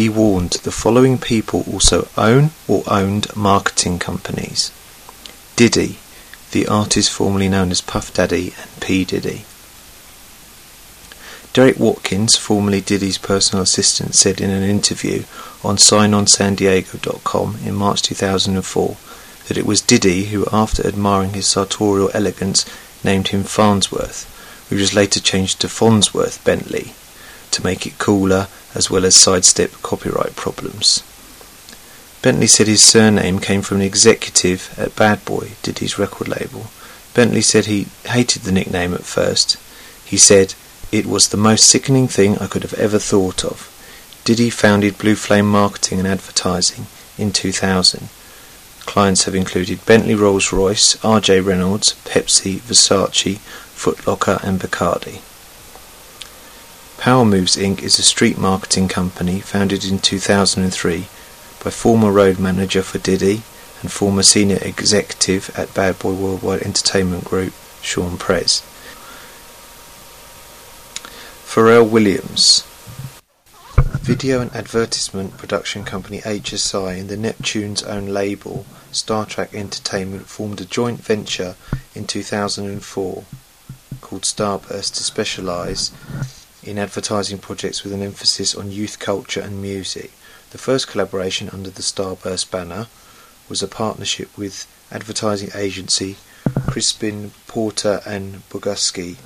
be warned, the following people also own or owned marketing companies. Diddy, the artist formerly known as Puff Daddy and P. Diddy. Derek Watkins, formerly Diddy's personal assistant, said in an interview on signonsandiego.com in March 2004 that it was Diddy who, after admiring his sartorial elegance, named him Fonzworth, which was later changed to Fonzworth Bentley, to make it cooler as well as sidestep copyright problems. Bentley said his surname came from an executive at Bad Boy, Diddy's record label. Bentley said he hated the nickname at first. He said, "It was the most sickening thing I could have ever thought of." Diddy founded Blue Flame Marketing and Advertising in 2000. Clients have included Bentley Rolls-Royce, R.J. Reynolds, Pepsi, Versace, Foot Locker and Bacardi. Power Moves Inc. is a street marketing company founded in 2003 by former road manager for Diddy and former senior executive at Bad Boy Worldwide Entertainment Group, Sean Prez. Pharrell Williams. Video and advertisement production company HSI and the Neptune's own label, Star Trak Entertainment, formed a joint venture in 2004 called Starburst to specialise in advertising projects with an emphasis on youth culture and music. The first collaboration under the Starburst banner was a partnership with advertising agency Crispin, Porter and Bogusky,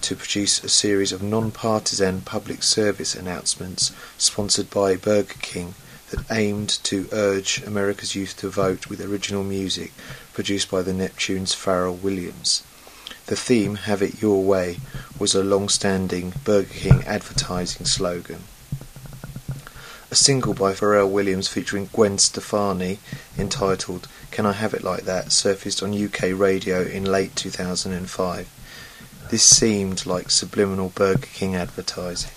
to produce a series of non-partisan public service announcements sponsored by Burger King that aimed to urge America's youth to vote with original music produced by the Neptune's Pharrell Williams. The theme, "Have It Your Way," was a long-standing Burger King advertising slogan. A single by Pharrell Williams featuring Gwen Stefani entitled "Can I Have It Like That" surfaced on UK radio in late 2005. This seemed like subliminal Burger King advertising.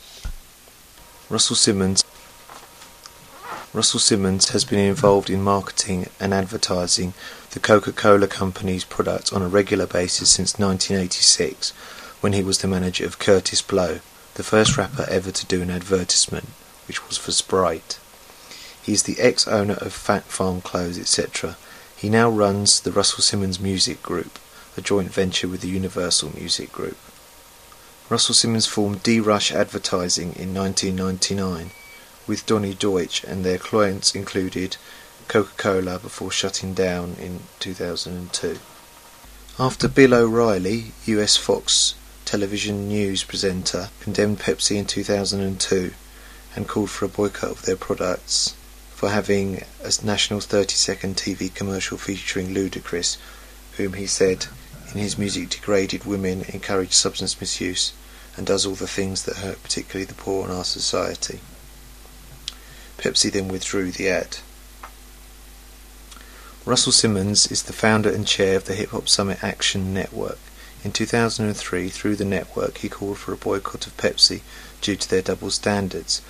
Russell Simmons has been involved in marketing and advertising the Coca-Cola Company's products on a regular basis since 1986, when he was the manager of Curtis Blow, the first rapper ever to do an advertisement, which was for Sprite. He is the ex-owner of Fat Farm Clothes, etc. He now runs the Russell Simmons Music Group, a joint venture with the Universal Music Group. Russell Simmons formed D-Rush Advertising in 1999 with Donny Deutsch, and their clients included Coca-Cola before shutting down in 2002. After Bill O'Reilly, US Fox television news presenter, condemned Pepsi in 2002 and called for a boycott of their products for having a national 30-second TV commercial featuring Ludacris, whom he said in his music degraded women, encouraged substance misuse, and does all the things that hurt particularly the poor in our society. Pepsi then withdrew the ad. Russell Simmons is the founder and chair of the Hip-Hop Summit Action Network. In 2003, through the network, he called for a boycott of Pepsi due to their double standards,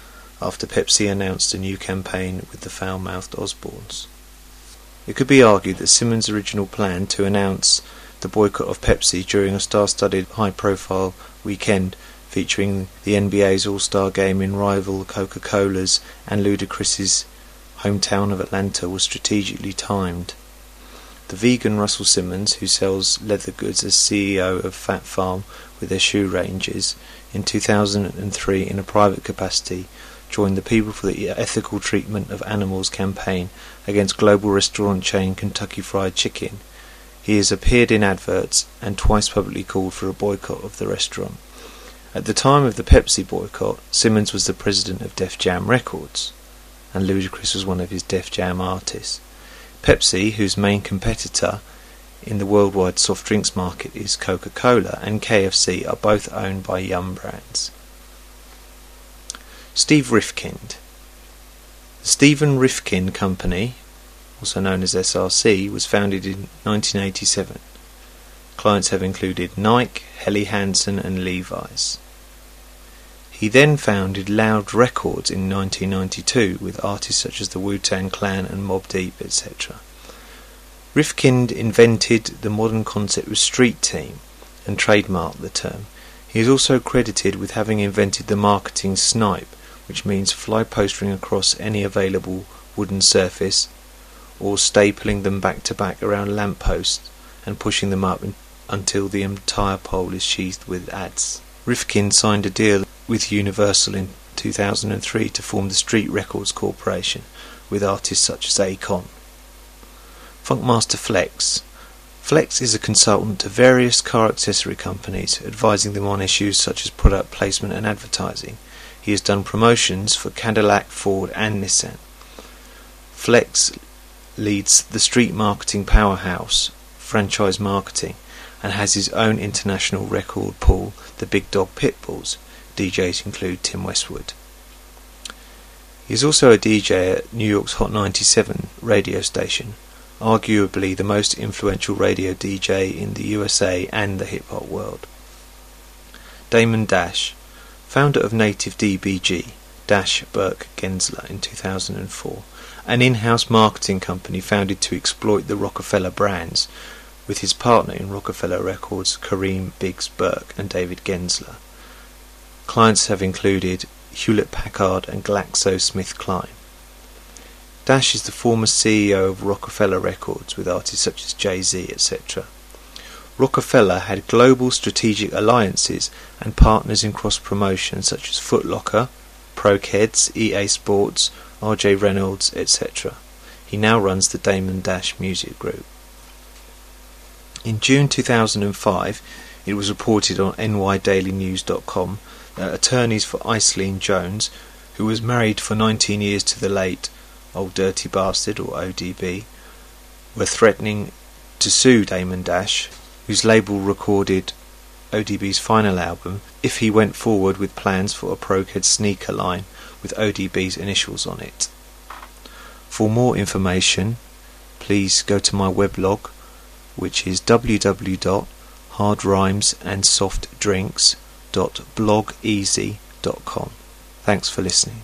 after Pepsi announced a new campaign with the foul-mouthed Osbournes. It could be argued that Simmons' original plan to announce the boycott of Pepsi during a star-studded high-profile weekend featuring the NBA's All-Star Game in rival Coca-Cola's and Ludacris' hometown of Atlanta was strategically timed. The vegan Russell Simmons, who sells leather goods as CEO of Fat Farm with their shoe ranges, in 2003 in a private capacity joined the People for the Ethical Treatment of Animals campaign against global restaurant chain Kentucky Fried Chicken. He has appeared in adverts and twice publicly called for a boycott of the restaurant. At the time of the Pepsi boycott, Simmons was the president of Def Jam Records, and Ludacris was one of his Def Jam artists. Pepsi, whose main competitor in the worldwide soft drinks market is Coca-Cola, and KFC are both owned by Yum Brands. Steve Rifkind. The Stephen Rifkind Company, also known as SRC, was founded in 1987. Clients have included Nike, Helly Hansen and Levi's. He then founded Loud Records in 1992 with artists such as the Wu-Tang Clan and Mobb Deep, etc. Rifkind invented the modern concept of street team and trademarked the term. He is also credited with having invented the marketing snipe, which means fly postering across any available wooden surface or stapling them back to back around lampposts and pushing them up until the entire pole is sheathed with ads. Rifkin signed a deal with Universal in 2003 to form the Street Records Corporation with artists such as Akon. Funkmaster Flex. Flex is a consultant to various car accessory companies, advising them on issues such as product placement and advertising. He has done promotions for Cadillac, Ford and Nissan. Flex leads the Street Marketing Powerhouse, Franchise Marketing, and has his own international record pool, the Big Dog Pitbulls. DJs include Tim Westwood. He is also a DJ at New York's Hot 97 radio station, arguably the most influential radio DJ in the USA and the hip-hop world. Damon Dash, founder of Native DBG, Dash Burke Gensler in 2004, an in-house marketing company founded to exploit the Roc-A-Fella brands, with his partner in Roc-A-Fella Records, Kareem Biggs Burke and David Gensler. Clients have included Hewlett-Packard and GlaxoSmithKline. Dash is the former CEO of Roc-A-Fella Records with artists such as Jay-Z, etc. Roc-A-Fella had global strategic alliances and partners in cross-promotion such as Foot Locker, Pro-Keds, EA Sports, R.J. Reynolds, etc. He now runs the Damon Dash Music Group. In June 2005, it was reported on nydailynews.com attorneys for Iceline Jones, who was married for 19 years to the late Old Dirty Bastard, or ODB, were threatening to sue Damon Dash, whose label recorded ODB's final album, if he went forward with plans for a Pro-Ked sneaker line with ODB's initials on it. For more information, please go to my weblog, which is www.hardrhymesandsoftdrinks.blogEasy.com. Thanks for listening.